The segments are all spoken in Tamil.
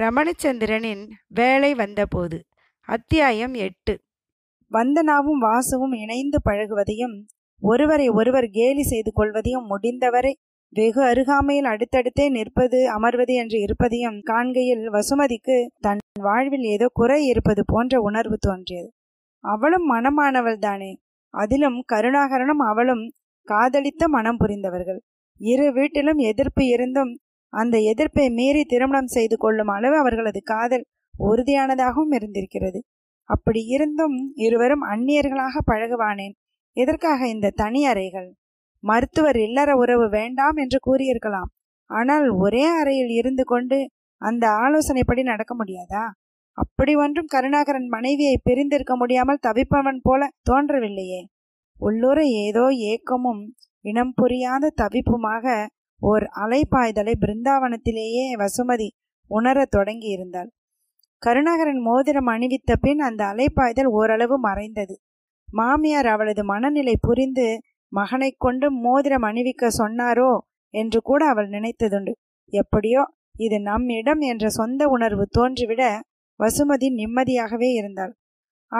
ரமணிச்சந்திரனின் வேலை வந்தபோது அத்தியாயம் 8. வந்தனாவும் வாசுவும் இணைந்து பழகுவதையும் ஒருவரை ஒருவர் கேலி செய்து கொள்வதையும் முடிந்தவரை வெகு அருகாமையில் அடுத்தடுத்தே நிற்பது அமர்வது என்று இருப்பதையும் காண்கையில் வசுமதிக்கு தன் வாழ்வில் ஏதோ குறை இருப்பது போன்ற உணர்வு தோன்றியது. அவளும் மனமானவள் தானே, அதிலும் கருணாகரனும் அவளும் காதலித்த மனம் புரிந்தவர்கள். இரு வீட்டிலும் எதிர்ப்பு இருந்தும் அந்த எதிர்ப்பை மீறி திருமணம் செய்து கொள்ளும் அளவு அவர்களது காதல் உறுதியானதாகவும் இருந்திருக்கிறது. அப்படி இருந்தும் இருவரும் அந்நியர்களாக பழகுவானேன், எதற்காக இந்த தனி அறைகள்? மருத்துவர் இல்லற உறவு வேண்டாம் என்று கூறியிருக்கலாம். ஆனால் ஒரே அறையில் இருந்து கொண்டு அந்த ஆலோசனைப்படி நடக்க முடியாதா? அப்படி ஒன்றும் கருணாகரன் மனைவியை பிரிந்திருக்க முடியாமல் தவிப்பவன் போல தோன்றவில்லையே. உள்ளூர ஏதோ ஏக்கமும் இனம் புரியாத தவிப்புமாக ஓர் அலைப்பாய்தலை பிருந்தாவனத்திலேயே வசுமதி உணரத் தொடங்கி இருந்தாள். கருணாகரன் மோதிரம் அணிவித்த பின் அந்த அலைப்பாய்தல் ஓரளவு மறைந்தது. மாமியார் அவளது மனநிலை புரிந்து மகனை கொண்டு மோதிரம் அணிவிக்க சொன்னாரோ என்று கூட அவள் நினைத்ததுண்டு. எப்படியோ இது நம்மிடம் என்ற சொந்த உணர்வு தோன்றிவிட வசுமதி நிம்மதியாகவே இருந்தாள்.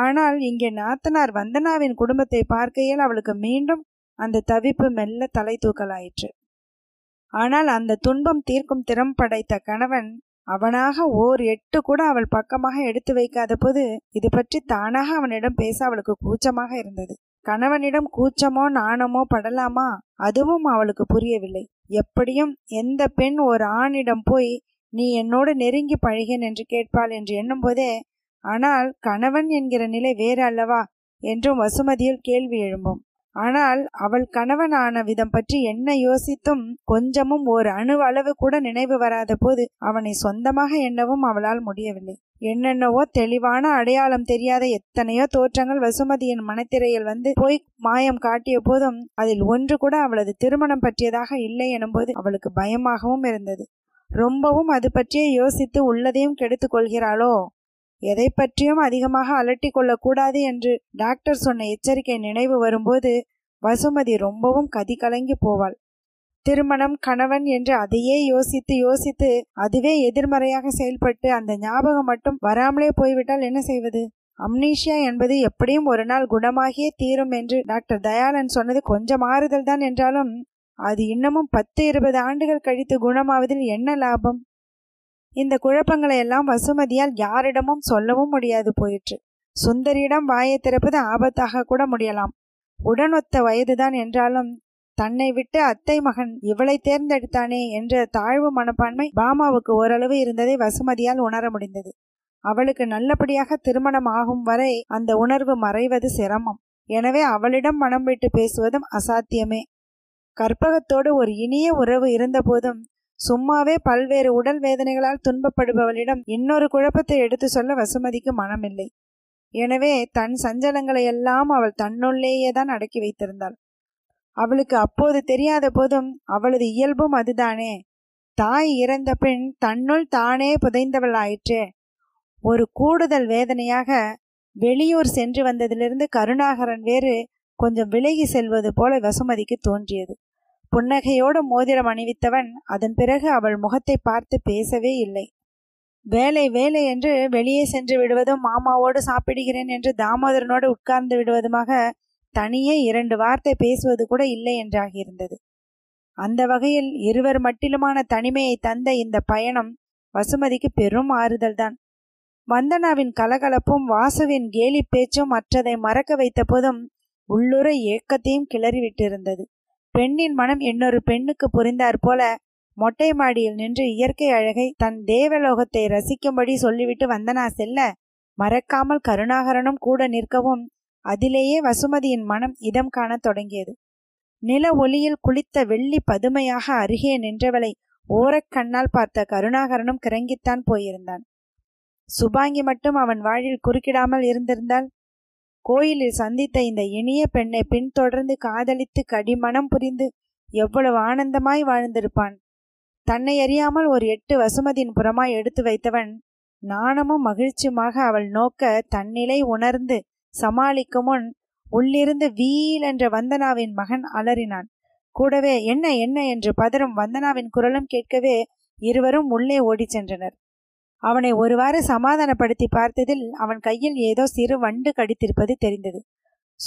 ஆனால் இங்கே நாத்தனார் வந்தனாவின் குடும்பத்தை பார்க்கையில் அவளுக்கு மீண்டும் அந்த தவிப்பு மெல்ல தலை தூக்கலாயிற்று. ஆனால் அந்த துன்பம் தீர்க்கும் திறம் படைத்த கணவன் அவனாக ஓர் எட்டு கூட அவள் பக்கமாக எடுத்து வைக்காத போது இது பற்றி தானாக அவனிடம் பேச அவளுக்கு கூச்சமாக இருந்தது. கணவனிடம் கூச்சமோ நாணமோ படலாமா? அதுவும் அவளுக்கு புரியவில்லை. எப்படியும் எந்த பெண் ஒரு ஆணிடம் போய் நீ என்னோடு நெருங்கி பழகேன் என்று கேட்பாள் என்று எண்ணும் போதே, ஆனால் கணவன் என்கிற நிலை வேறு அல்லவா என்றும் வசுமதியில் கேள்வி எழும்பும். ஆனால் அவள் கணவன் ஆன விதம் பற்றி என்ன யோசித்தும் கொஞ்சமும் ஒரு அணு அளவு கூட நினைவு வராத போது அவனை சொந்தமாக எண்ணவும் அவளால் முடியவில்லை. என்னென்னவோ தெளிவான அடையாளம் தெரியாத எத்தனையோ தோற்றங்கள் வசுமதியின் மனத்திரையில் வந்து போய் மாயம் காட்டிய போதும் அதில் ஒன்று கூட அவளது திருமணம் பற்றியதாக இல்லை எனும்போது அவளுக்கு பயமாகவும் இருந்தது. ரொம்பவும் அது பற்றியே யோசித்து உள்ளதையும் கெடுத்து கொள்கிறாளோ? எதை பற்றியும் அதிகமாக அலட்டி கொள்ளக்கூடாது என்று டாக்டர் சொன்ன எச்சரிக்கை நினைவு வரும்போது வசுமதி ரொம்பவும் கதி கலங்கி போவாள். திருமணம், கணவன் என்று அதையே யோசித்து யோசித்து அதுவே எதிர்மறையாக செயல்பட்டு அந்த ஞாபகம் மட்டும் வராமலே போய்விட்டால் என்ன செய்வது? அம்னீஷியா என்பது எப்படியும் ஒரு நாள் குணமாகியே தீரும் என்று டாக்டர் தயாளன் சொன்னது கொஞ்சம் ஆறுதல் தான் என்றாலும் அது இன்னமும் 10-20 ஆண்டுகள் கழித்து குணமாவதில் என்ன லாபம்? இந்த குழப்பங்களை எல்லாம் வசுமதியால் யாரிடமும் சொல்லவும் முடியாது போயிற்று. சுந்தரியிடம் வாயை திறப்பது ஆபத்தாக கூட முடியலாம். உடனொத்த வயதுதான் என்றாலும் தன்னை விட்டு அத்தை மகன் இவளை தேர்ந்தெடுத்தானே என்ற தாழ்வு மனப்பான்மை பாமாவுக்கு ஓரளவு இருந்ததை வசுமதியால் உணர முடிந்தது. அவளுக்கு நல்லபடியாக திருமணம் ஆகும் வரை அந்த உணர்வு மறைவது சிரமம். எனவே அவளிடம் மனம் விட்டு பேசுவதும் அசாத்தியமே. கற்பகத்தோடு ஒரு இனிய உறவு இருந்த போதும் சும்மாவே பல்வேறு உடல் வேதனைகளால் துன்பப்படுபவளிடம் இன்னொரு குழப்பத்தை எடுத்து சொல்ல வசுமதிக்கு மனமில்லை. எனவே தன் சஞ்சலங்களை எல்லாம் அவள் தன்னுள்ளேயே தான் அடக்கி வைத்திருந்தாள். அவளுக்கு அப்போது தெரியாத போதும் அவளது இயல்பும் அதுதானே. தாய் இறந்த பின் தன்னுள் தானே புதைந்தவள் ஆயிற்றே. ஒரு கூடுதல் வேதனையாக வெளியூர் சென்று வந்ததிலிருந்து கருணாகரன் வேறு கொஞ்சம் விலகி செல்வது போல வசுமதிக்கு தோன்றியது. புன்னகையோடு மோதிரம் அணிவித்தவன் அதன் பிறகு அவள் முகத்தை பார்த்து பேசவே இல்லை. வேலை வேலை என்று வெளியே சென்று விடுவதும் மாமாவோடு சாப்பிடுகிறேன் என்று தாமோதரனோடு உட்கார்ந்து விடுவதுமாக தனியே 2 வார்த்தை பேசுவது கூட இல்லை என்றாகியிருந்தது. அந்த வகையில் இருவர் மட்டிலுமான தனிமையை தந்த இந்த பயணம் வசுமதிக்கு பெரும் ஆறுதல் தான். வந்தனாவின் கலகலப்பும் வாசுவின் கேலி பேச்சும் மற்றதை மறக்க வைத்த போதும் உள்ளுர ஏக்கத்தையும் கிளறிவிட்டிருந்தது. பெண்ணின் மனம் இன்னொரு பெண்ணுக்கு புரிந்தார் போல மொட்டை மாடியில் நின்று இயற்கை அழகை தன் தேவலோகத்தை ரசிக்கும்படி சொல்லிவிட்டு வந்தனா செல்ல மறக்காமல் கருணாகரனும் கூட நிற்கவும் அதிலேயே வசுமதியின் மனம் இதம் காண தொடங்கியது. நில ஒளியில் குளித்த வெள்ளி பதுமையாக அருகே நின்றவளை ஓரக்கண்ணால் பார்த்த கருணாகரனும் கிறங்கித்தான் போயிருந்தான். சுபாங்கி மட்டும் அவன் வாழில் குறுக்கிடாமல் இருந்திருந்தால் கோயிலில் சந்தித்த இந்த இனிய பெண்ணை பின்தொடர்ந்து காதலித்து கடிமனம் புரிந்து எவ்வளவு ஆனந்தமாய் வாழ்ந்திருப்பான். தன்னை அறியாமல் ஒரு எட்டு வசுமதியின் புறமாய் எடுத்து வைத்தவன் நாணமும் மகிழ்ச்சியுமாக அவள் நோக்க தன்னிலை உணர்ந்து சமாளிக்கும் முன் உள்ளிருந்து வீல் என்ற வந்தனாவின் மகன் அலறினான். கூடவே என்ன என்ன என்று பதறும் வந்தனாவின் குரலும் கேட்கவே இருவரும் உள்ளே ஓடி சென்றனர். அவனை ஒருவாறு சமாதானப்படுத்தி பார்த்ததில் அவன் கையில் ஏதோ சிறு வண்டு கடித்திருப்பது தெரிந்தது.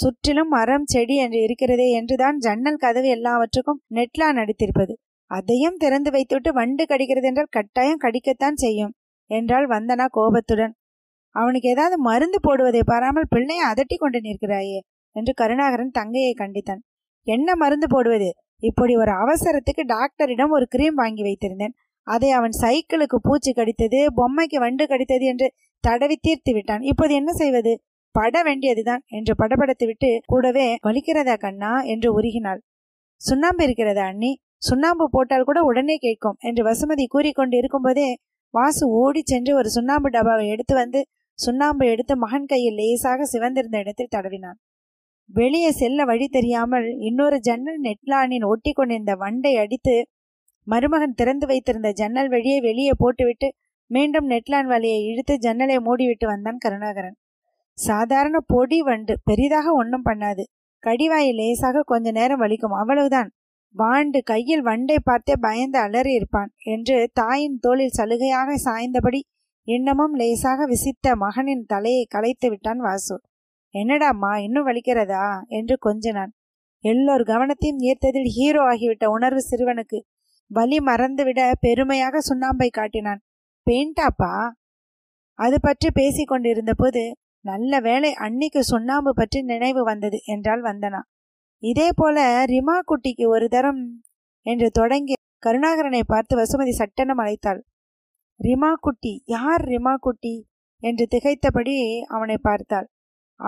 சுற்றிலும் மரம் செடி என்று இருக்கிறதே என்றுதான் ஜன்னல் கதவு எல்லாவற்றுக்கும் நெட்லான் அடித்திருப்பது. அதையும் திறந்து வைத்துவிட்டு வண்டு கடிக்கிறது என்றால் கட்டாயம் கடிக்கத்தான் செய்யும் என்றாள் வந்தனா கோபத்துடன். அவனுக்கு ஏதாவது மருந்து போடுவதை பாராமல் பிள்ளையை அதட்டி கொண்டு நிற்கிறாயே என்று கருணாகரன் தங்கையை கண்டித்தான். என்ன மருந்து போடுவது? இப்படி ஒரு அவசரத்துக்கு டாக்டரிடம் ஒரு கிரீம் வாங்கி வைத்திருந்தேன். அதை அவன் சைக்கிளுக்கு பூச்சி கடித்தது, பொம்மைக்கு வண்டு கடித்தது என்று தடவி தீர்த்து விட்டான். இப்போது என்ன செய்வது? பட வேண்டியதுதான் என்று படபடத்து விட்டு கூடவே, வலிக்கிறதா கண்ணா என்று உருகினாள். சுண்ணாம்பு இருக்கிறதா அண்ணி? சுண்ணாம்பு போட்டால் கூட உடனே கேட்கும் என்று வசுமதி கூறிக்கொண்டு இருக்கும்போதே வாசு ஓடி சென்று ஒரு சுண்ணாம்பு டபாவை எடுத்து வந்து சுண்ணாம்பு எடுத்து மகன் கையில் லேசாக சிவந்திருந்த இடத்தில் தடவினான். வெளியே செல்ல வழி தெரியாமல் இன்னொரு ஜன்னல் நெட்லானின் ஒட்டி கொண்டிருந்த வண்டை அடித்து மருமகன் திறந்து வைத்திருந்த ஜன்னல் வழியை வெளியே போட்டுவிட்டு மீண்டும் நெட்லான் வலையை இழுத்து ஜன்னலை மூடிவிட்டு வந்தான் கருணாகரன். சாதாரண பொடி வண்டு, பெரிதாக ஒன்றும் பண்ணாது. கடிவாயை லேசாக கொஞ்ச நேரம் வலிக்கும், அவ்வளவுதான். வாண்டு கையில் வண்டை பார்த்தே பயந்து அலறி இருப்பான் என்று தாயின் தோளில் சலுகையாக சாய்ந்தபடி இன்னமும் லேசாக விசித்த மகனின் தலையை களைத்து விட்டான் வாசு. என்னடாம்மா, இன்னும் வலிக்கிறதா என்று கொஞ்சினான். எல்லோர் கவனத்தையும் ஈர்த்ததில் ஹீரோ ஆகிவிட்ட உணர்வு சிறுவனுக்கு. வலி மறந்துவிட பெருமையாக சுண்ணாம்பை காட்டினான். பெயிண்டாப்பா? அது பற்றி பேசி கொண்டிருந்த போது நல்ல வேளை அன்னிக்கு சுண்ணாம்பு பற்றி நினைவு வந்தது என்றாள் வந்தனா. இதே போல ரிமா குட்டிக்கு ஒரு தரம் என்று தொடங்கி கருணாகரனை பார்த்து வசுமதி சட்டனம் அழைத்தாள். ரிமா குட்டி? யார் ரிமா குட்டி என்று திகைத்தபடி அவனை பார்த்தாள்.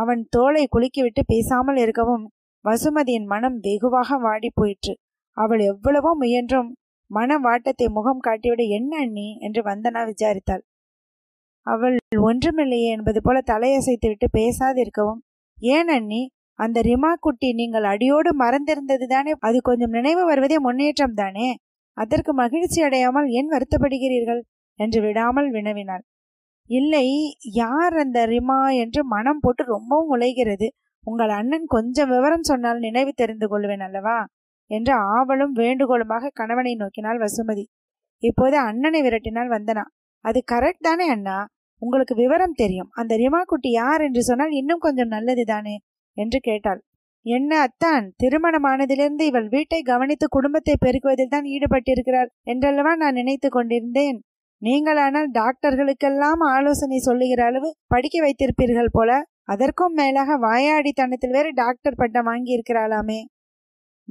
அவன் தோளை குலுக்கிவிட்டு பேசாமல் இருக்கவும் வசுமதியின் மனம் வெகுவாக வாடி போயிற்று. அவள் எவ்வளவோ முயன்றும் மன வாட்டத்தை முகம் காட்டிவிட என்ன அண்ணி என்று வந்தனா விசாரித்தாள். அவள் ஒன்றுமில்லையே என்பது போல தலையசைத்துவிட்டு பேசாதிருக்கவும், ஏன் அண்ணி, அந்த ரிமா குட்டி நீங்கள் அடியோடு மறந்திருந்தது தானே, அது கொஞ்சம் நினைவு வருவதே முன்னேற்றம் தானே, அதற்கு மகிழ்ச்சி அடையாமல் ஏன் வருத்தப்படுகிறீர்கள் என்று விடாமல் வினவினாள். இல்லை, யார் அந்த ரிமா என்று மனம் போட்டு ரொம்பவும் உழைகிறது. உங்கள் அண்ணன் கொஞ்சம் விவரம் சொன்னால் நினைவு தெரிந்து கொள்வேன் அல்லவா என்று ஆவலும் வேண்டுகோளுமாக கணவனை நோக்கினாள் வசுமதி. இப்போது அண்ணனை விரட்டினாள் வந்தனா. அது கரெக்ட் தானே அண்ணா, உங்களுக்கு விவரம் தெரியும். அந்த ரிமா குட்டி யார் என்று சொன்னால் இன்னும் கொஞ்சம் நல்லது தானே என்று கேட்டாள். என்ன அத்தான், திருமணமானதிலிருந்து இவள் வீட்டை கவனித்து குடும்பத்தை பெருக்குவதில் தான் ஈடுபட்டிருக்கிறாள் என்றல்லவா நான் நினைத்து கொண்டிருந்தேன். நீங்களானால் டாக்டர்களுக்கெல்லாம் ஆலோசனை சொல்லுகிற அளவு படிக்க வைத்திருப்பீர்கள் போல. அதற்கும் மேலாக வாயாடித்தனத்தில் வேறு டாக்டர் பட்டம் வாங்கியிருக்கிறாளாமே.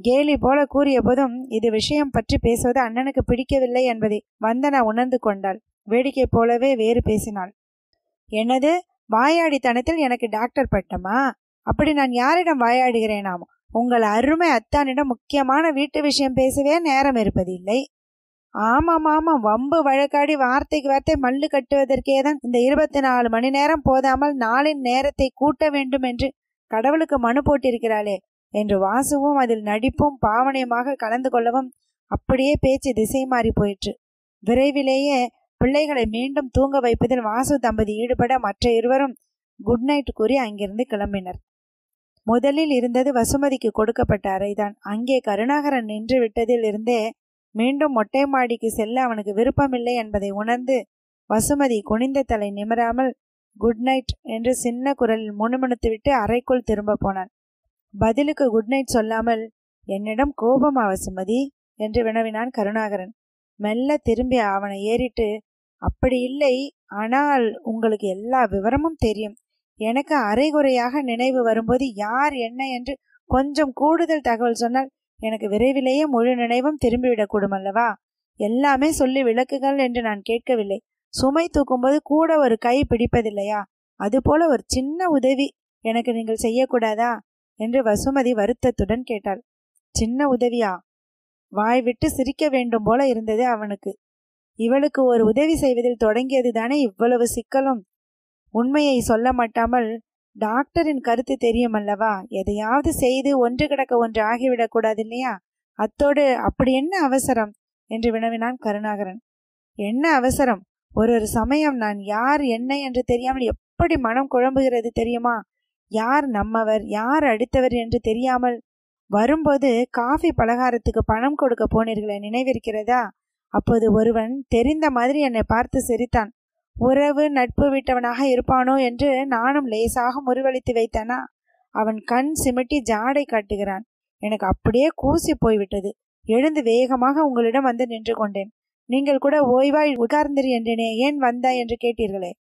கேலி போல கூறிய போதும் இது விஷயம் பற்றி பேசுவது அண்ணனுக்கு பிடிக்கவில்லை என்பதை வந்தனா உணர்ந்து கொண்டாள். வேடிக்கை போலவே வேறு பேசினாள். எனது வாயாடித்தனத்தில் எனக்கு டாக்டர் பட்டமா? அப்படி நான் யாரிடம் வாயாடுகிறேனாமோ? உங்கள் அருமை அத்தானிடம் முக்கியமான வீட்டு விஷயம் பேசவே நேரம் இருப்பதில்லை. ஆமாம் ஆமாம், வம்பு வழக்காடி வார்த்தைக்கு வார்த்தை மல்லு கட்டுவதற்கே தான் இந்த 24 மணி நேரம் போதாமல் நாளின் நேரத்தை கூட்ட வேண்டும் என்று கடவுளுக்கு மனு போட்டிருக்கிறாளே என்று வாசுவும் அதில் நடிப்பும் பாவனையுமாக கலந்து கொள்ளவும் அப்படியே பேச்சு திசை மாறி போயிற்று. விரைவிலேயே பிள்ளைகளை மீண்டும் தூங்க வைப்பதில் வாசு தம்பதி ஈடுபட மற்ற இருவரும் குட் நைட் கூறி அங்கிருந்து கிளம்பினர். முதலில் இருந்தது வசுமதிக்கு கொடுக்கப்பட்ட அறைதான். அங்கே கருணாகரன் நின்று விட்டதில் இருந்தே மீண்டும் மொட்டை மாடிக்கு செல்ல அவனுக்கு விருப்பமில்லை என்பதை உணர்ந்து வசுமதி குனிந்த தலை நிமிராமல் குட் நைட் என்று சின்ன குரலில் முணுமுணுத்துவிட்டு அறைக்குள் திரும்ப போனான். பதிலுக்கு குட் நைட் சொல்லாமல், என்னிடம் கோபமா வசுமதி என்று வினவினான் கருணாகரன். மெல்ல திரும்பி அவனை ஏறிட்டு, அப்படி இல்லை, ஆனால் உங்களுக்கு எல்லா விவரமும் தெரியும். எனக்கு அரைகுறையாக நினைவு வரும்போது யார் என்ன என்று கொஞ்சம் கூடுதல் தகவல் சொன்னால் எனக்கு விரைவிலேயே முழு நினைவும் திரும்பிவிடக்கூடும் அல்லவா? எல்லாமே சொல்லி விளக்குகள் என்று நான் கேட்கவில்லை. சுமை தூக்கும்போது கூட ஒரு கை பிடிப்பதில்லையா, அதுபோல ஒரு சின்ன உதவி எனக்கு நீங்கள் செய்யக்கூடாதா என்று வசுமதி வருத்தத்துடன் கேட்டாள். சின்ன உதவியா? வாய்விட்டு சிரிக்க வேண்டும் போல இருந்தது அவனுக்கு. இவளுக்கு ஒரு உதவி செய்வதில் தொடங்கியது தானே இவ்வளவு சிக்கலும். உண்மையை சொல்ல மாட்டாமல் டாக்டரின் கருத்து தெரியுமல்லவா, எதையாவது செய்து ஒன்று கிடக்க ஒன்று ஆகிவிடக்கூடாது இல்லையா? அத்தோடு அப்படி என்ன அவசரம் என்று வினவினான் கருணாகரன். என்ன அவசரம்? ஒரு சமயம் நான் யார் என்ன என்று தெரியாமல் எப்படி மனம் குழம்புகிறது தெரியுமா? யார் நம்மவர் யார் அடுத்தவர் என்று தெரியாமல் வரும்போது காஃபி பலகாரத்துக்கு பணம் கொடுக்க போனீர்களே, நினைவிருக்கிறதா? அப்போது ஒருவன் தெரிந்த மாதிரி என்னை பார்த்து சிரித்தான். உறவு நட்பு விட்டவனாக இருப்பானோ என்று நானும் லேசாக முறிவளித்து வைத்தனா. அவன் கண் சிமிட்டி ஜாடை காட்டுகிறான். எனக்கு அப்படியே கூசி போய்விட்டது. எழுந்து வேகமாக உங்களிடம் வந்து நின்று கொண்டேன். நீங்கள் கூட ஓய்வாய் உட்கார்ந்திரு என்றேனே, ஏன் வந்தாய் என்று கேட்டீர்களே.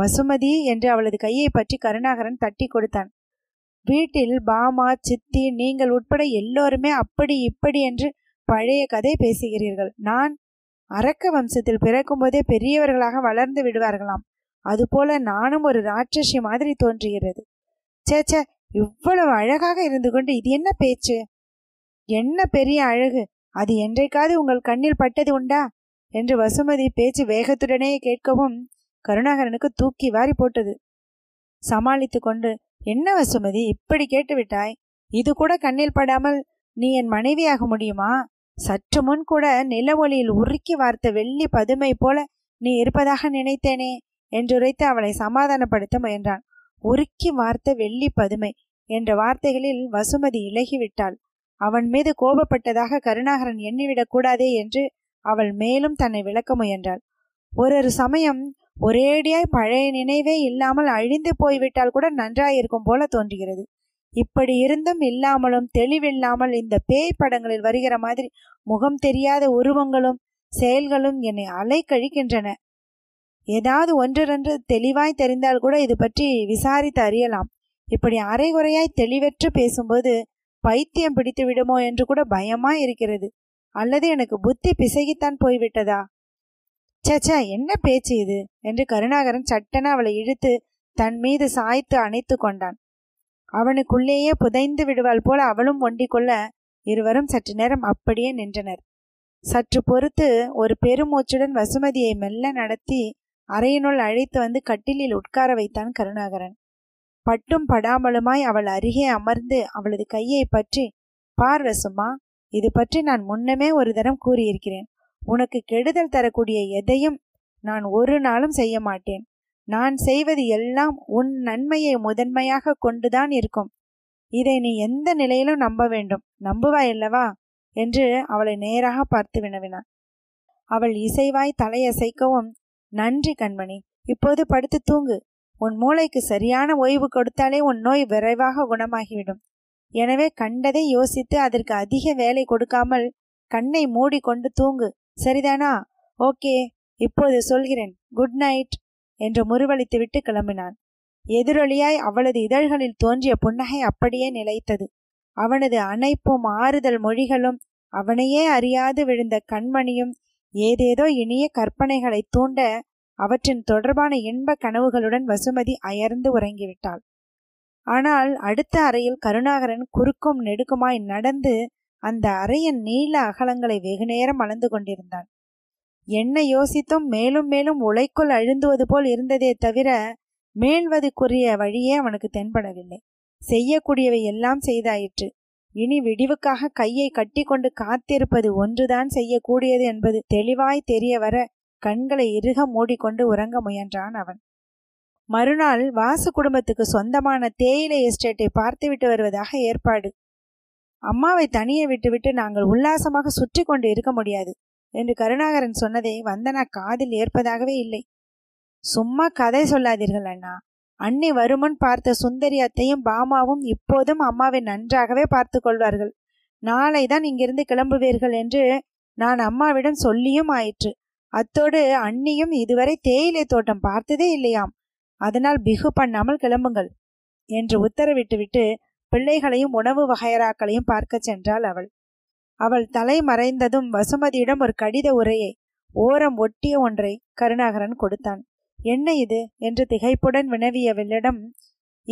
வசுமதி என்று அவளது கையை பற்றி கருணாகரன் தட்டி கொடுத்தான். வீட்டில் பாமா சித்தி நீங்கள் உட்பட எல்லோருமே அப்படி இப்படி என்று பழைய கதை பேசுகிறீர்கள். நான் அரக்க வம்சத்தில் பிறக்கும்போதே பெரியவர்களாக வளர்ந்து விடுவார்களாம். அதுபோல நானும் ஒரு ராட்சசி மாதிரி தோன்றுகிறது. சேச்சே, இவ்வளவு அழகாக இருந்து கொண்டு இது என்ன பேச்சு? என்ன பெரிய அழகு, அது என்றைக்காவது உங்கள் கண்ணில் பட்டது உண்டா என்று வசுமதி பேச்சு வேகத்துடனே கேட்கவும் கருணாகரனுக்கு தூக்கி வாரி போட்டது. சமாளித்து கொண்டு, என்ன வசுமதி இப்படி கேட்டுவிட்டாய்? இது கூட கண்ணில் படாமல் நீ என் மனைவியாக முடியுமா? சற்று முன் கூட நிலவொளியில் உருக்கி வார்த்த வெள்ளி பதுமை போல நீ இருப்பதாக நினைத்தேனே என்றுரைத்து அவளை சமாதானப்படுத்த முயன்றான். உருக்கி வார்த்த வெள்ளி பதுமை என்ற வார்த்தைகளில் வசுமதி இலகிவிட்டாள். அவன் மீது கோபப்பட்டதாக கருணாகரன் எண்ணிவிடக் கூடாதே என்று அவள் மேலும் தன்னை விளக்க முயன்றாள். ஒரு சமயம் ஒரேடியாய் பழைய நினைவே இல்லாமல் அழிந்து போய்விட்டால் கூட நன்றாயிருக்கும் போல தோன்றுகிறது. இப்படி இருந்தும் இல்லாமலும் தெளிவில்லாமல் இந்த பேய் படங்களில் வருகிற மாதிரி முகம் தெரியாத உருவங்களும் செயல்களும் என்னை அலைக்கழிக்கின்றன. ஏதாவது ஒன்றொன்று தெளிவாய் தெரிந்தால் கூட இது பற்றி விசாரித்து அறியலாம். இப்படி அரைகுறையாய் தெளிவற்று பேசும்போது பைத்தியம் பிடித்து விடுமோ என்று கூட பயமாய் இருக்கிறது. அல்லது எனக்கு புத்தி பிசகித்தான் போய்விட்டதா? சச்சா, என்ன பேச்சு இது என்று கருணாகரன் சட்டென அவளை இழுத்து தன் மீது சாய்த்து அணைத்து கொண்டான். அவனுக்குள்ளேயே புதைந்து விடுவாள் போல அவளும் ஒண்டிக்கொள்ள இருவரும் சற்று நேரம் அப்படியே நின்றனர். சற்று பொறுத்து ஒரு பெருமூச்சுடன் வசுமதியை மெல்ல நடத்தி அறையினுள் அழைத்து வந்து கட்டிலில் உட்கார வைத்தான் கருணாகரன். பட்டும் படாமலுமாய் அவள் அருகே அமர்ந்து அவளது கையை பற்றி, பார் வசுமா, இது பற்றி நான் முன்னமே ஒரு தரம் கூறியிருக்கிறேன். உனக்கு கெடுதல் தரக்கூடிய எதையும் நான் ஒரு நாளும் செய்ய மாட்டேன். நான் செய்வது எல்லாம் உன் நன்மையை முதன்மையாக கொண்டுதான் இருக்கும். இதை நீ எந்த நிலையிலும் நம்ப வேண்டும். நம்புவாயல்லவா என்று அவளை நேராக பார்த்து வினவினான். அவள் இசைவாய் தலையசைக்கவும், நன்றி கண்மணி, இப்போது படுத்து தூங்கு. உன் மூளைக்கு சரியான ஓய்வு கொடுத்தாலே உன் நோய் விரைவாக குணமாகிவிடும். எனவே கண்டதை யோசித்து அதற்கு அதிக வேலை கொடுக்காமல் கண்ணை மூடிக்கொண்டு தூங்கு, சரிதானா? ஓகே, இப்போது சொல்கிறேன், குட் நைட் என்று முறுவளித்துவிட்டு கிளம்பினான். எதிரொலியாய் அவளது இதழ்களில் தோன்றிய புன்னகை அப்படியே நிலைத்தது. அவனது அணைப்பும் ஆறுதல் மொழிகளும் அவனையே அறியாது விழுந்த கண்மணியும் ஏதேதோ இனிய கற்பனைகளை தூண்ட அவற்றின் தொடர்பான இன்ப கனவுகளுடன் வசுமதி அயர்ந்து உறங்கிவிட்டாள். ஆனால் அடுத்த அறையில் கருணாகரன் குறுக்கும் நெடுக்குமாய் நடந்து அந்த அறையின் நீள அகலங்களை வெகுநேரம் அளந்து கொண்டிருந்தான். என்ன யோசித்தும் மேலும் மேலும் உலைக்குள் அழுந்துவது போல் இருந்ததே தவிர மேல்வதுக்குரிய வழியே அவனுக்கு தென்படவில்லை. செய்யக்கூடியவை எல்லாம் செய்தாயிற்று. இனி விடிவுக்காக கையை கட்டி கொண்டு காத்திருப்பது ஒன்றுதான் செய்யக்கூடியது என்பது தெளிவாய் தெரிய வர கண்களை இறுக மூடிக்கொண்டு உறங்க முயன்றான் அவன். மறுநாள் வாசு குடும்பத்துக்கு சொந்தமான தேயிலை எஸ்டேட்டை பார்த்துவிட்டு வருவதாக ஏற்பாடு. அம்மாவை தனியே விட்டுவிட்டு நாங்கள் உல்லாசமாக சுற்றி கொண்டு இருக்க முடியாது என்று கருணாகரன் சொன்னதை வந்தனா காதில் ஏற்பதாகவே இல்லை. சும்மா கதை சொல்லாதீர்கள் அண்ணா. அன்னை வருமுன் பார்த்த சுந்தரியத்தையும் பாமாவும் இப்போதும் அம்மாவை நன்றாகவே பார்த்து கொள்வார்கள். நாளை தான் இங்கிருந்து கிளம்புவீர்கள் என்று நான் அம்மாவிடம் சொல்லியும் ஆயிற்று. அத்தோடு அன்னியும் இதுவரை தேயிலை தோட்டம் பார்த்ததே இல்லையாம். அதனால் பிகு பண்ணாமல் கிளம்புங்கள் என்று உத்தரவிட்டுவிட்டு பிள்ளைகளையும் உணவு வகையராக்களையும் பார்க்க சென்றாள் அவள். அவள் தலை மறைந்ததும் வசுமதியிடம் ஒரு கடித உரையை ஓரம் ஒட்டிய ஒன்றை கருணாகரன் கொடுத்தான். என்ன இது என்று திகைப்புடன் வினவியவளிடம்,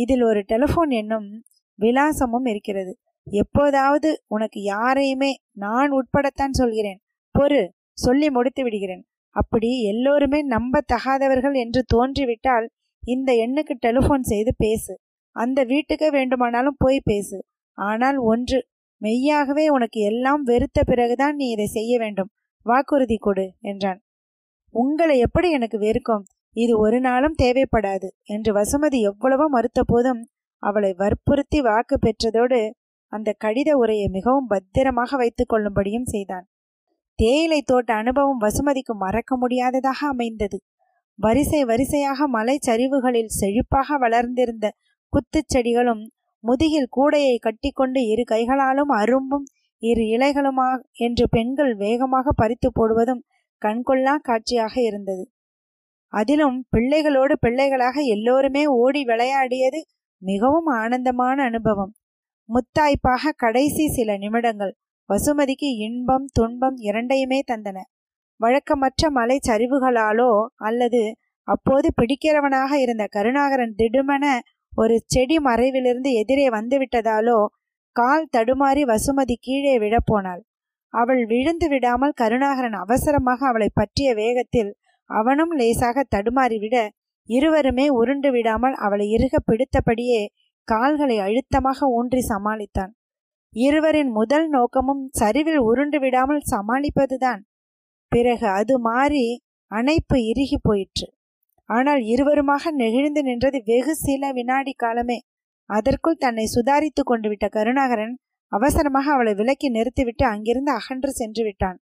இதில் ஒரு டெலிஃபோன் என்னும் விலாசமும் இருக்கிறது. எப்போதாவது உனக்கு யாரையுமே நான் உட்படத்தான் சொல்கிறேன். பொறு, சொல்லி முடித்து விடுகிறேன். அப்படி எல்லோருமே நம்ப தகாதவர்கள் என்று தோன்றிவிட்டால் இந்த எண்ணுக்கு டெலிஃபோன் செய்து பேசு. அந்த வீட்டுக்கு வேண்டுமானாலும் போய் பேசு. ஆனால் ஒன்று, மெய்யாகவே உனக்கு எல்லாம் வெறுத்த பிறகுதான் நீ இதை செய்ய வேண்டும். வாக்குறுதி கொடு என்றான். உங்களை எப்படி எனக்கு வெறுக்கும்? இது ஒரு நாளும் தேவைப்படாது என்று வசுமதி எவ்வளவோ மறுத்த போதும் அவளை வற்புறுத்தி வாக்கு பெற்றதோடு அந்த கடித உரையை மிகவும் பத்திரமாக வைத்து கொள்ளும்படியும் செய்தான். தேயிலை தோட்ட அனுபவம் வசுமதிக்கு மறக்க முடியாததாக அமைந்தது. வரிசை வரிசையாக மலைச்சரிவுகளில் செழிப்பாக வளர்ந்திருந்த குத்துச்செடிகளும் முதுகில் கூடையை கட்டிக்கொண்டு இரு கைகளாலும் அரும்பும் இரு இலைகளுமா என்று பெண்கள் வேகமாக பறித்து போடுவதும் கண்கொள்ளா காட்சியாக இருந்தது. அதிலும் பிள்ளைகளோடு பிள்ளைகளாக எல்லோருமே ஓடி விளையாடியது மிகவும் ஆனந்தமான அனுபவம். முத்தாய்ப்பாக கடைசி சில நிமிடங்கள் வசுமதிக்கு இன்பம் துன்பம் இரண்டையுமே தந்தன. வழக்கமற்ற மலை சரிவுகளாலோ அல்லது அப்போது பிடிக்கிறவனாக இருந்த கருணாகரன் திடுமென ஒரு செடி மறைவிலிருந்து எதிரே வந்துவிட்டதாலோ கால் தடுமாறி வசுமதி கீழே விழப்போனாள். அவள் விழுந்து விடாமல் கருணாகரன் அவசரமாக அவளை பற்றிய வேகத்தில் அவனும் லேசாக தடுமாறிவிட இருவருமே உருண்டு விடாமல் அவளை இறுக பிடித்தபடியே கால்களை அழுத்தமாக ஊன்றி சமாளித்தான். இருவரின் முதல் நோக்கமும் சரிவில் உருண்டு விடாமல் சமாளிப்பதுதான். பிறகு அது மாறி அணைப்பு இறுகி போயிற்று. ஆனால் இருவருமாக நெகிழ்ந்து நின்றது வெகு சில வினாடி காலமே. அதற்குள் தன்னை சுதாரித்து கொண்டு விட்ட கருணாகரன் அவசரமாக அவளை விலக்கி நிறுத்திவிட்டு அங்கிருந்து அகன்று சென்று விட்டான்.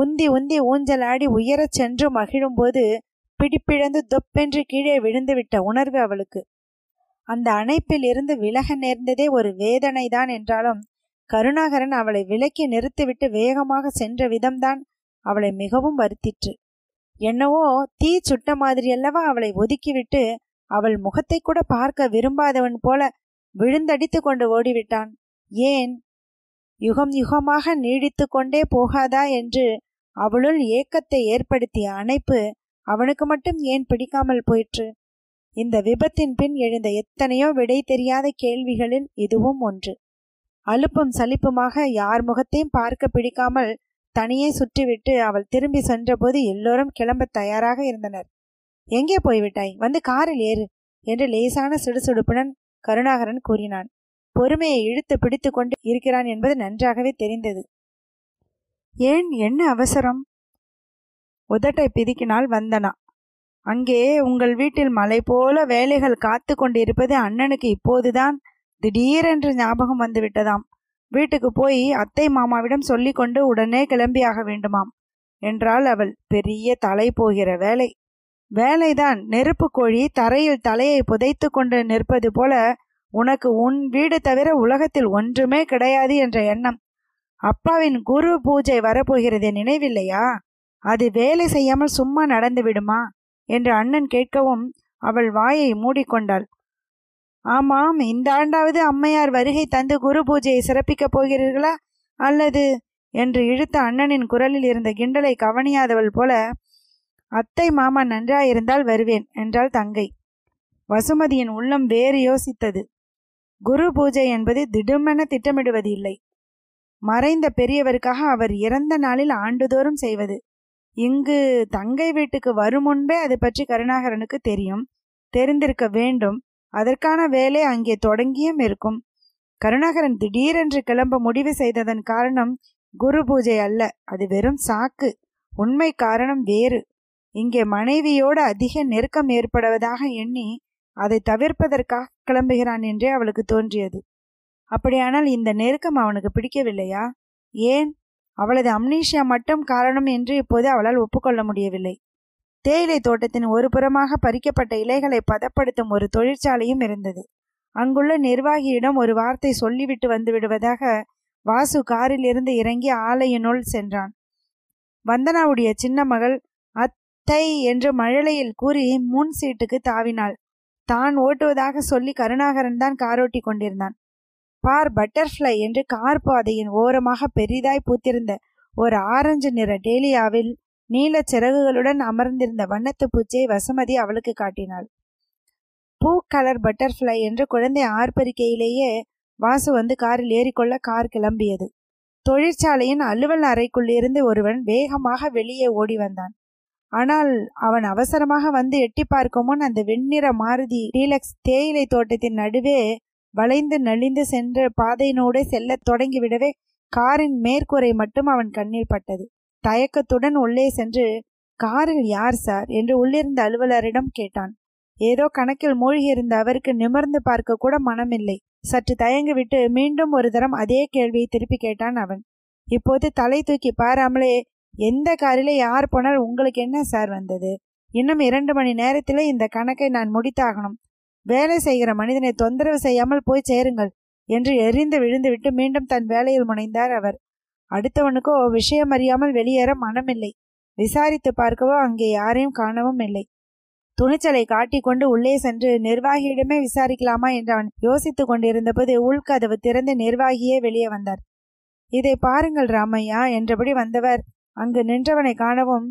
உந்தி உந்தி ஊஞ்சலாடி உயரச் சென்று மகிழும் போது பிடிப்பிழந்து தொப்பென்று கீழே விழுந்துவிட்ட உணர்வு அவளுக்கு. அந்த அணைப்பில் இருந்து விலக நேர்ந்ததே ஒரு வேதனைதான் என்றாலும் கருணாகரன் அவளை விலக்கி நிறுத்திவிட்டு வேகமாக சென்ற விதம்தான் அவளை மிகவும் வருத்திற்று. என்னவோ தீ சுட்ட மாதிரியல்லவா அவளை ஒதுக்கிவிட்டு அவள் முகத்தை கூட பார்க்க விரும்பாதவன் போல விழுந்தடித்து கொண்டு ஓடிவிட்டான். ஏன் யுகம் யுகமாக நீடித்து கொண்டே போகாதா என்று அவளுள் ஏக்கத்தை ஏற்படுத்திய அணைப்பு அவனுக்கு மட்டும் ஏன் பிடிக்காமல் போயிற்று? இந்த விபத்தின் பின் எழுந்த எத்தனையோ விடை தெரியாத கேள்விகளில் இதுவும் ஒன்று. அலுப்பும் சலிப்புமாக யார் முகத்தையும் பார்க்க பிடிக்காமல் தனியே சுற்றிவிட்டு அவள் திரும்பி சென்றபோது எல்லோரும் கிளம்ப தயாராக இருந்தனர். எங்கே போய்விட்டாய்? வந்து காரில் ஏறு என்று லேசான சுடுசுடுப்புடன் கருணாகரன் கூறினான். பொறுமையை இழுத்து பிடித்து கொண்டு இருக்கிறான் என்பது நன்றாகவே தெரிந்தது. ஏன், என்ன அவசரம்? உதட்டை பிதுக்கினால் வந்தனா. அங்கே உங்கள் வீட்டில் மலை போல வேலைகள் காத்து கொண்டிருப்பது அண்ணனுக்கு இப்போதுதான் திடீரென்று ஞாபகம் வந்துவிட்டதாம். வீட்டுக்கு போய் அத்தை மாமாவிடம் சொல்லி கொண்டு உடனே கிளம்பியாக வேண்டுமாம் என்றாள் அவள். பெரிய தலை போகிற வேலை. வேலைதான். நெருப்பு கோழி தரையில் தலையை புதைத்து கொண்டு நிற்பது போல உனக்கு உன் வீடு தவிர உலகத்தில் ஒன்றுமே கிடையாது என்ற எண்ணம். அப்பாவின் குரு பூஜை வரப்போகிறது நினைவில்லையா? அது வேலை செய்யாமல் சும்மா நடந்து விடுமா என்று அண்ணன் கேட்கவும் அவள் வாயை மூடிக்கொண்டாள். ஆமாம், இந்த ஆண்டாவது அம்மையார் வருகை தந்து குரு பூஜையை சிறப்பிக்கப் போகிறீர்களா அல்லது என்று இழுத்த அண்ணனின் குரலில் இருந்த கிண்டலை கவனியாதவள் போல அத்தை மாமா நன்றாயிருந்தால் வருவேன் என்றாள் தங்கை. வசுமதியின் உள்ளம் வேறு யோசித்தது. குரு பூஜை என்பது திடுமென திட்டமிடுவது இல்லை. மறைந்த பெரியவருக்காக அவர் இறந்த நாளில் ஆண்டுதோறும் செய்வது. இங்கு தங்கை வீட்டுக்கு வரும் முன்பே அது பற்றி கருணாகரனுக்கு தெரியும், தெரிந்திருக்க வேண்டும். அதற்கான வேலை அங்கே தொடங்கியும் இருக்கும். கருணாகரன் திடீரென்று கிளம்ப முடிவு செய்ததன் காரணம் குரு பூஜை அல்ல, அது வெறும் சாக்கு. உண்மை காரணம் வேறு. இங்கே மனைவியோடு அதிக நெருக்கம் ஏற்படுவதாக எண்ணி அதை தவிர்ப்பதற்காக கிளம்புகிறான் என்றே அவளுக்கு தோன்றியது. அப்படியானால் இந்த நெருக்கம் அவனுக்கு பிடிக்கவில்லையா? ஏன்? அவளது அம்னீஷியா மட்டும் காரணம் என்று இப்போது அவளால் ஒப்புக்கொள்ள முடியவில்லை. தேயிலை தோட்டத்தின் ஒரு புறமாக பறிக்கப்பட்ட இலைகளை பதப்படுத்தும் ஒரு தொழிற்சாலையும் இருந்தது. அங்குள்ள நிர்வாகியிடம் ஒரு வார்த்தை சொல்லிவிட்டு வந்து விடுவதாக வாசு காரில் இருந்து இறங்கி ஆலையினுள் சென்றான். வந்தனாவுடைய சின்ன மகள் அத்தை என்று மழலையில் கூறி முன் சீட்டுக்கு தாவினாள். தான் ஓட்டுவதாக சொல்லி கருணாகரன் தான் காரோட்டி கொண்டிருந்தான். பார் பட்டர்ஃப்ளை என்று கார் பாதையின் ஓரமாக பெரிதாய் பூத்திருந்த ஒரு ஆரஞ்சு நிற டேலியாவில் நீல சிறகுகளுடன் அமர்ந்திருந்த வண்ணத்து பூச்சியை வசுமதி அவளுக்கு காட்டினாள். பூ கலர் பட்டர்ஃப்ளை என்று குழந்தை ஆர்ப்பரிக்கையிலேயே வாசு வந்து காரில் ஏறிக்கொள்ள கார் கிளம்பியது. தொழிற்சாலையின் அலுவல் அறைக்குள் இருந்து ஒருவன் வேகமாக வெளியே ஓடி வந்தான். ஆனால் அவன் அவசரமாக வந்து எட்டி பார்க்கும் முன் அந்த வெண்ணிற மாருதி டீலக்ஸ் தேயிலை தோட்டத்தின் நடுவே வளைந்து நலிந்து சென்ற பாதையினோடே செல்ல தொடங்கிவிடவே காரின் மேற்கூரை மட்டும் அவன் கண்ணில் பட்டது. தயக்கத்துடன் உள்ளே சென்று காரில் யார் சார் என்று உள்ளிருந்த அலுவலரிடம் கேட்டான். ஏதோ கணக்கில் மூழ்கியிருந்த அவருக்கு நிமிர்ந்து பார்க்க கூட மனமில்லை. சற்று தயங்கிவிட்டு மீண்டும் ஒரு தரம் அதே கேள்வியை திருப்பி கேட்டான் அவன். இப்போது தலை தூக்கி பாராமலே எந்த காரிலே யார் போனால் உங்களுக்கு என்ன சார் வந்தது, இன்னும் 2 மணி நேரத்திலே இந்த கணக்கை நான் முடித்தாகணும். வேலை செய்கிற மனிதனை தொந்தரவு செய்யாமல் போய் சேருங்கள் என்று எரிந்து விழுந்துவிட்டு மீண்டும் தன் வேலையில் முனைந்தார் அவர். அடுத்தவனுக்கோ விஷயம் அறியாமல் வெளியேற மனமில்லை. விசாரித்து பார்க்கவோ அங்கே யாரையும் காணவும் இல்லை. துணிச்சலை காட்டிக்கொண்டு உள்ளே சென்று நிர்வாகியிடமே விசாரிக்கலாமா என்று அவன் யோசித்து கொண்டிருந்தபோது உள்கதவு திறந்து நிர்வாகியே வெளியே வந்தார். இதை பாருங்கள் ராமையா என்றபடி வந்தவர் அங்கு நின்றவனை காணவும்,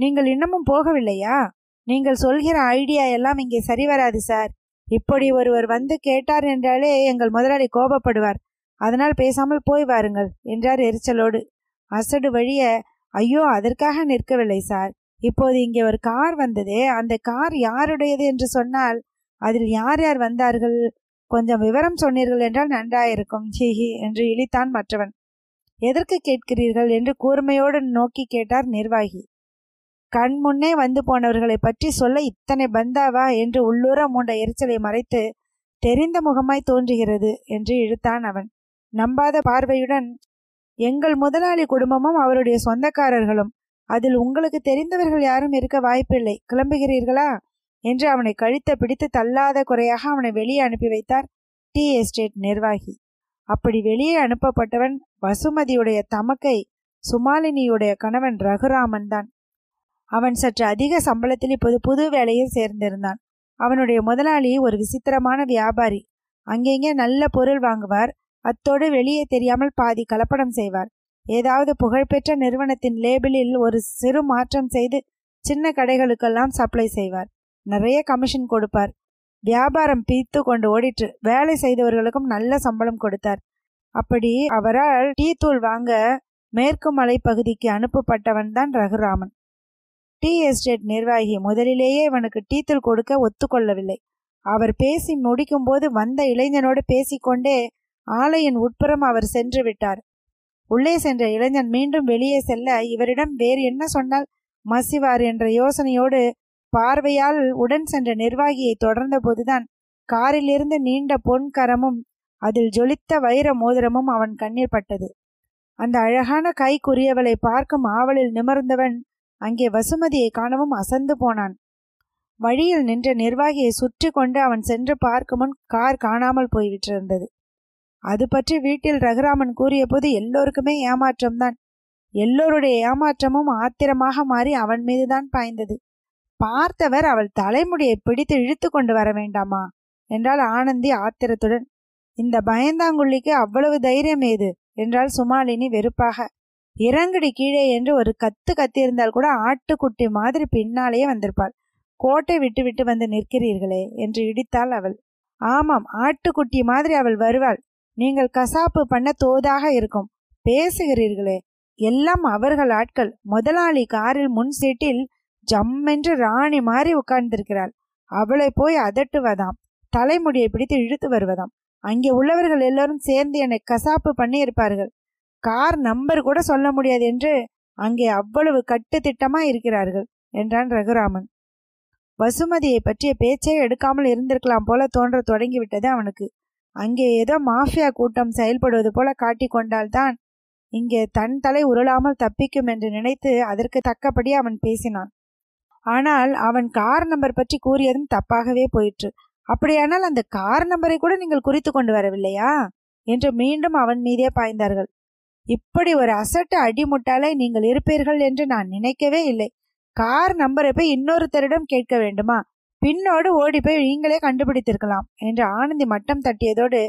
நீங்கள் இன்னமும் போகவில்லையா? நீங்கள் சொல்கிற ஐடியா எல்லாம் இங்கே சரிவராது சார். இப்படி ஒருவர் வந்து கேட்டார் என்றாலே எங்கள் முதலாளி கோபப்படுவார். அதனால் பேசாமல் போய் வாருங்கள் என்றார் எரிச்சலோடு. அசடு வழிய, ஐயோ அதற்காக நிற்கவில்லை சார். இப்போது இங்கே ஒரு கார் வந்ததே, அந்த கார் யாருடையது என்று சொன்னால், அதில் யார் யார் வந்தார்கள், கொஞ்சம் விவரம் சொன்னீர்கள் என்றால் நன்றாயிருக்கும் ஜிஹி என்று இழித்தான் மற்றவன். எதற்கு கேட்கிறீர்கள் என்று கூர்மையோடு நோக்கி கேட்டார் நிர்வாகி. கண் முன்னே வந்து போனவர்களை பற்றி சொல்ல இத்தனை பந்தாவா என்று உள்ளூர மூண்ட எரிச்சலை மறைத்து, தெரிந்த முகமாய் தோன்றுகிறது என்று இழுத்தான் அவன் நம்பாத பார்வையுடன். எங்கள் முதலாளி குடும்பமும் அவருடைய சொந்தக்காரர்களும், அதில் உங்களுக்கு தெரிந்தவர்கள் யாரும் இருக்க வாய்ப்பில்லை. கிளம்புகிறீர்களா என்று அவனை கழித்த பிடித்து தள்ளாத குறையாக அவனை வெளியே அனுப்பி வைத்தார் டி எஸ்டேட் நிர்வாகி. அப்படி வெளியே அனுப்பப்பட்டவன் வசுமதியுடைய தமக்கை சுமாலினியுடைய கணவன் ரகுராமன் தான். அவன் சற்று அதிக சம்பளத்தில் இப்போது புது வேலையில் சேர்ந்திருந்தான். அவனுடைய முதலாளி ஒரு விசித்திரமான வியாபாரி. அங்கெங்கே நல்ல பொருள் வாங்குவார். அத்தோடு வெளியே தெரியாமல் பாதி கலப்படம் செய்வார். ஏதாவது புகழ்பெற்ற நிறுவனத்தின் லேபிளில் ஒரு சிறு மாற்றம் செய்து சின்ன கடைகளுக்கெல்லாம் சப்ளை செய்வார். நிறைய கமிஷன் கொடுப்பார். வியாபாரம் பீத்து கொண்டு ஓடிற்று. வேலை செய்தவர்களுக்கும் நல்ல சம்பளம் கொடுத்தார். அப்படி அவரால் டீ தூள் வாங்க மேற்கு மலை பகுதிக்கு அனுப்பப்பட்டவன் தான் ரகுராமன். டீ எஸ்டேட் நிர்வாகி முதலிலேயே இவனுக்கு டீ தூள் கொடுக்க ஒத்துக்கொள்ளவில்லை. அவர் பேசி முடிக்கும் போது வந்த இளைஞனோடு பேசிக்கொண்டே ஆலையின் உட்புறம் அவர் சென்று விட்டார். உள்ளே சென்ற இளைஞன் மீண்டும் வெளியே செல்ல இவரிடம் வேறு என்ன சொன்னால் மசிவார் என்ற யோசனையோடு பார்வையால் உடன் சென்ற நிர்வாகியை தொடர்ந்த போதுதான் காரிலிருந்து நீண்ட பொன் கரமும் அதில் ஜொலித்த வைர மோதிரமும் அவன் கண்ணில் பட்டது. அந்த அழகான கைக்குரியவளை பார்க்கும் ஆவலில் நிமர்ந்தவன் அங்கே வசுமதியை காணவும் அசந்து போனான். வழியில் நின்ற நிர்வாகியை சுற்றி கொண்டு அவன் சென்று பார்க்கும் முன் கார் காணாமல் போய்விட்டிருந்தது. அது பற்றி வீட்டில் ரகுராமன் கூறிய போது எல்லோருக்குமே ஏமாற்றம்தான். எல்லோருடைய ஏமாற்றமும் ஆத்திரமாக மாறி அவன் மீதுதான் பாய்ந்தது. பார்த்தவர் அவள் தலைமுடியை பிடித்து இழுத்து கொண்டு வர வேண்டாமா என்றாள் ஆனந்தி ஆத்திரத்துடன். இந்த பயந்தாங்குள்ளிக்கு அவ்வளவு தைரியம் ஏது என்றாள் சுமாலினி வெறுப்பாக. இறங்கடி கீழே என்று ஒரு கத்து கத்தியிருந்தால் கூட ஆட்டுக்குட்டி மாதிரி பின்னாலேயே வந்திருப்பாள். கோட்டை விட்டு விட்டு வந்து நிற்கிறீர்களே என்று இடித்தாள் அவள். ஆமாம், ஆட்டுக்குட்டி மாதிரி அவள் வருவாள். நீங்கள் கசாப்பு பண்ண தோதாக இருக்கும். பேசுகிறீர்களே, எல்லாம் அவர்கள் ஆட்கள். முதலாளி காரில் முன் சீட்டில் ஜம்மென்று ராணி மாறி உட்கார்ந்திருக்கிறாள். அவளை போய் அதட்டுவதாம், தலைமுடியை பிடித்து இழுத்து வருவதாம். அங்கே உள்ளவர்கள் எல்லாரும் சேர்ந்து என்னை கசாப்பு பண்ணி இருப்பார்கள். கார் நம்பர் கூட சொல்ல முடியாது என்று அங்கே அவ்வளவு கட்டுத்திட்டமா இருக்கிறார்கள் என்றான் ரகுராமன். வசுமதியை பற்றிய பேச்சே எடுக்காமல் இருந்திருக்கலாம் போல தோன்ற தொடங்கிவிட்டது அவனுக்கு. அங்கே ஏதோ மாஃபியா கூட்டம் செயல்படுவது போல காட்டிக்கொண்டால்தான் இங்கே தன் தலை உருளாமல் தப்பிக்கும் என்று நினைத்து அதற்கு தக்கபடி அவன் பேசினான். ஆனால் அவன் கார் நம்பர் பற்றி கூறியதும் தப்பாகவே போயிற்று. அப்படியானால் அந்த கார் நம்பரை கூட நீங்கள் குறித்து கொண்டு வரவில்லையா என்று மீண்டும் அவன் மீதே பாய்ந்தார்கள். இப்படி ஒரு அசட்டு அடிமுட்டாலே நீங்கள் இருப்பீர்கள் என்று நான் நினைக்கவே இல்லை. கார் நம்பரை போய் இன்னொருத்தரிடம் கேட்க வேண்டுமா? பின்னோடு ஓடி போய் நீங்களே கண்டுபிடித்திருக்கலாம் என்று ஆனந்தி மட்டம் தட்டியதோடு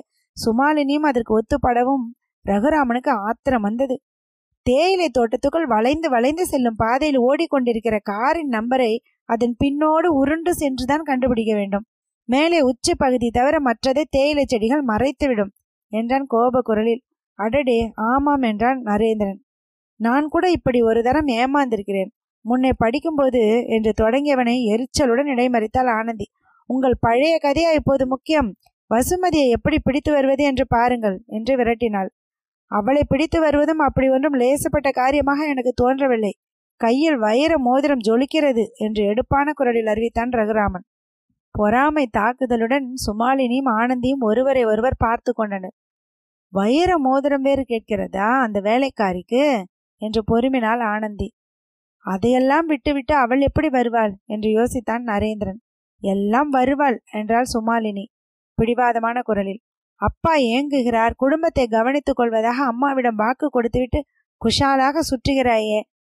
சுமாலினியும் அதற்கு ஒத்துப்படவும் ரகுராமனுக்கு ஆத்திரம் வந்தது. தேயிலை தோட்டத்துக்குள் வளைந்து வளைந்து செல்லும் பாதையில் ஓடிக்கொண்டிருக்கிற காரின் நம்பரை அதன் பின்னோடு உருண்டு சென்றுதான் கண்டுபிடிக்க வேண்டும். மேலே உச்சி பகுதி தவிர மற்றதை தேயிலை செடிகள் மறைத்துவிடும் என்றான் கோப குரலில். அடடே, ஆமாம் என்றான் நரேந்திரன். நான் கூட இப்படி ஒரு தரம் ஏமாந்திருக்கிறேன் முன்னே படிக்கும்போது என்று தொடங்கியவனை எரிச்சலுடன் இடைமறித்தாள் ஆனந்தி. உங்கள் பழைய கதையா இப்போது முக்கியம்? வசுமதியை எப்படி பிடித்து வருவது என்று பாருங்கள் என்று விரட்டினாள். அவளை பிடித்து வருவதும் அப்படி ஒன்றும் லேசப்பட்ட காரியமாக எனக்கு தோன்றவில்லை. கையில் வைர மோதிரம் ஜொலிக்கிறது என்று எடுப்பான குரலில் அறிவித்தான் ரகுராமன். பொறாமை தாக்குதலுடன் சுமாலினியும் ஆனந்தியும் ஒருவரை ஒருவர் பார்த்து கொண்டனர். வைர மோதிரம் வேறு கேட்கிறதா அந்த வேலைக்காரிக்கு என்று பொறுமினாள் ஆனந்தி. அதையெல்லாம் விட்டுவிட்டு அவள் எப்படி வருவாள் என்று யோசித்தான் நரேந்திரன். எல்லாம் வருவாள் என்றாள் சுமாலினி பிடிவாதமான குரலில். அப்பா ஏங்குகிறார், குடும்பத்தை கவனித்துக் கொள்வதாக அம்மாவிடம் வாக்கு கொடுத்துவிட்டு குஷாலாக சுற்றுகிறாயே,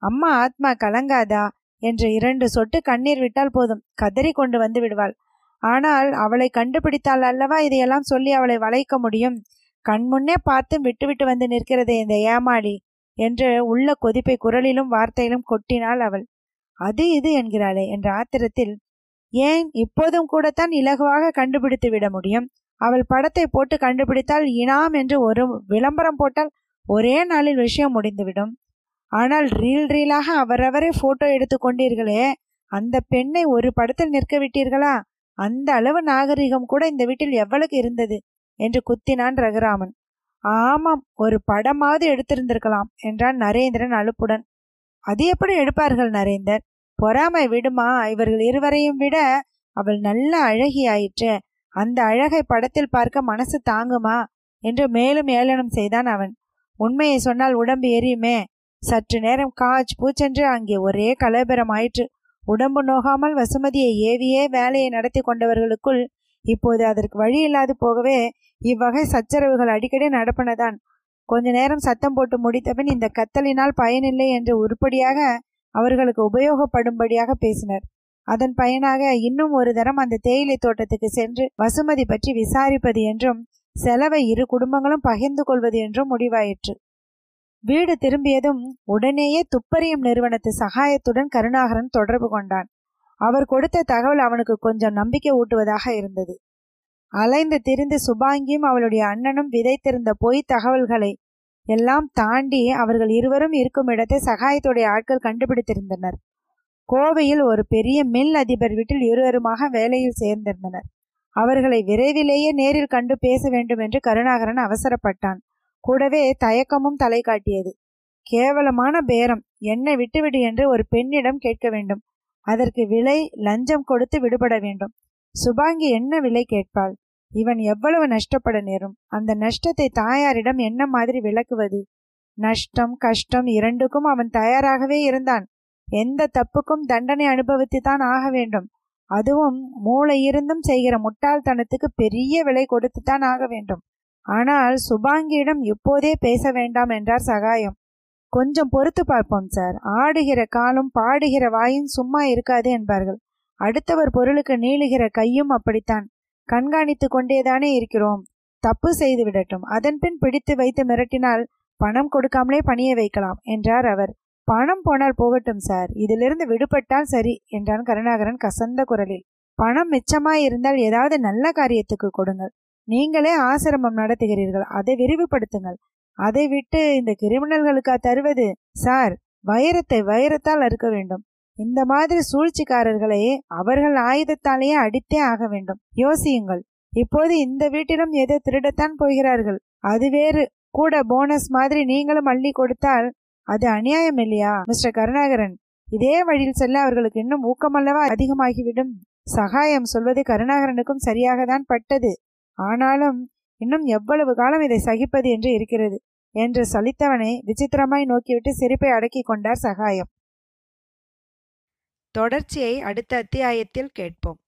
அம்மா ஆத்மா கலங்காதா என்று 2 சொட்டு கண்ணீர் விட்டால் போதும் கதறி கொண்டு வந்து விடுவாள். ஆனால் அவளை கண்டுபிடித்தால் அல்லவா இதையெல்லாம் சொல்லி அவளை வளைக்க முடியும். கண்முன்னே பார்த்தும் விட்டுவிட்டு வந்து நிற்கிறதே இந்த ஏமாளி என்று உள்ள கொதிப்பை குரலிலும் வார்த்தையிலும் கொட்டினாள் அவள். அது இது என்கிறாளே என்ற ஆத்திரத்தில் ஏன் இப்போதும் கூடத்தான் இலகுவாக கண்டுபிடித்து விட முடியும். அவள் படத்தை போட்டு கண்டுபிடித்தால், இனாம் என்று ஒரு விளம்பரம் போட்டால் ஒரே நாளில் விஷயம் முடிந்துவிடும். ஆனால் ரீலாக அவரவரே போட்டோ எடுத்து கொண்டீர்களே, அந்த பெண்ணை ஒரு படத்தில் நிற்க விட்டீர்களா? அந்த அளவு நாகரிகம் கூட இந்த வீட்டில் எவ்வளவு இருந்தது என்று குத்தினான் ரகுராமன். ஆமாம், ஒரு படமாவது எடுத்திருந்திருக்கலாம் என்றான் நரேந்திரன் அலுப்புடன். அது எப்படி எடுப்பார்கள் நரேந்தர், பொறாமை விடுமா? இவர்கள் இருவரையும் விட அவள் நல்ல அழகியாயிற்று, அந்த அழகை படத்தில் பார்க்க மனசு தாங்குமா என்று மேலும் ஏளனம் செய்தான் அவன். உண்மையை சொன்னால் உடம்பு எரியுமே. சற்று நேரம் காச் பூச்சென்று அங்கே ஒரே கலபரமாயிற்று. உடம்பு நோகாமல் வசுமதியை ஏவியே வேலையை நடத்தி கொண்டவர்களுக்குள் இப்போது அதற்கு வழி இல்லாது போகவே இவ்வகை சச்சரவுகள் அடிக்கடி நடப்பனதான். கொஞ்ச நேரம் சத்தம் போட்டு முடித்தபின் இந்த கத்தலினால் பயனில்லை என்று உருப்படியாக அவர்களுக்கு உபயோகப்படும்படியாக பேசினர். அதன் பயனாக இன்னும் ஒரு தரம் அந்த தேயிலை தோட்டத்துக்கு சென்று வசுமதி பற்றி விசாரிப்பது என்றும் செலவை 2 குடும்பங்களும் பகிர்ந்து கொள்வது என்றும் முடிவாயிற்று. வீடு திரும்பியதும் உடனேயே துப்பறியும் நிறுவனத்து சகாயத்துடன் கருணாகரன் தொடர்பு கொண்டான். அவர் கொடுத்த தகவல் அவனுக்கு கொஞ்சம் நம்பிக்கை ஊட்டுவதாக இருந்தது. அலைந்து திரிந்து சுபாங்கியும் அவளுடைய அண்ணனும் விதைத்திருந்த பொய் தகவல்களை எல்லாம் தாண்டி அவர்கள் இருவரும் இருக்கும் இடத்தை சகாயத்துடைய ஆட்கள் கண்டுபிடித்திருந்தனர். கோவையில் ஒரு பெரிய மில் அதிபர் வீட்டில் இருவருமாக வேலையில் சேர்ந்திருந்தனர். அவர்களை விரைவிலேயே நேரில் கண்டு பேச வேண்டும் என்று கருணாகரன் அவசரப்பட்டான். கூடவே தயக்கமும் தலை காட்டியது. கேவலமான பேரம், என்னை விட்டுவிடு என்று ஒரு பெண்ணிடம் கேட்க வேண்டும், அதற்கு விலை லஞ்சம் கொடுத்து விடுபட வேண்டும். சுபாங்கி என்ன விலை கேட்பாள்? இவன் எவ்வளவு நஷ்டப்பட நேரும்? அந்த நஷ்டத்தை தாயாரிடம் என்ன மாதிரி விளக்குவது? நஷ்டம் கஷ்டம் 2க்கும் அவன் தயாராகவே இருந்தான். எந்த தப்புக்கும் தண்டனை அனுபவித்து தான் ஆக வேண்டும். அதுவும் மூளை இருந்தும் செய்கிற முட்டாள்தனத்துக்கு பெரிய விலை கொடுத்து தான் ஆக வேண்டும். ஆனால் சுபாங்கியிடம் இப்போதே பேச வேண்டாம் என்றார் சகாயம். கொஞ்சம் பொறுத்து பார்ப்போம் சார், ஆடுகிற காலும் பாடுகிற வாயும் சும்மா இருக்காது என்பார்கள். அடுத்தவர் பொருளுக்கு நீளுகிற கையும் அப்படித்தான். கண்காணித்து கொண்டேதானே இருக்கிறோம். தப்பு செய்து விடட்டும், அதன் பின் பிடித்து வைத்து மிரட்டினால் பணம் கொடுக்காமலே பணியை வைக்கலாம் என்றார் அவர். பணம் போனால் போகட்டும் சார், இதிலிருந்து விடுபட்டால் சரி என்றான் கருணாகரன் கசந்த குரலில். பணம் மிச்சமாயிருந்தால் ஏதாவது நல்ல காரியத்துக்கு கொடுங்கள். நீங்களே ஆசிரமம் நடத்துகிறீர்கள், அதை விரிவுபடுத்துங்கள். அதை விட்டு இந்த கிரிமினல்களுக்கா தருவது? சார், வைரத்தை வைரத்தால் அறுக்க வேண்டும். இந்த மாதிரி சூழ்ச்சிக்காரர்களை அவர்கள் ஆயுதத்தாலேயே அடித்தே ஆக வேண்டும். யோசியுங்கள். இப்போது இந்த வீட்டிலும் எதை திருடத்தான் போகிறார்கள். அது வேறு கூட போனஸ் மாதிரி நீங்களும் அள்ளி கொடுத்தால் அது அநியாயம் இல்லையா மிஸ்டர் கருணாகரன்? இதே வழியில் செல்ல அவர்களுக்கு இன்னும் ஊக்கமல்லவா அதிகமாகிவிடும். சகாயம் சொல்வது கருணாகரனுக்கும் சரியாக தான் பட்டது. ஆனாலும் இன்னும் எவ்வளவு காலம் இதை சகிப்பது என்று இருக்கிறது என்று சலித்தவனை விசித்திரமாய் நோக்கிவிட்டு சிரிப்பை அடக்கி கொண்டார் சகாயம். தொடர்ச்சியை அடுத்த அத்தியாயத்தில் கேட்போம்.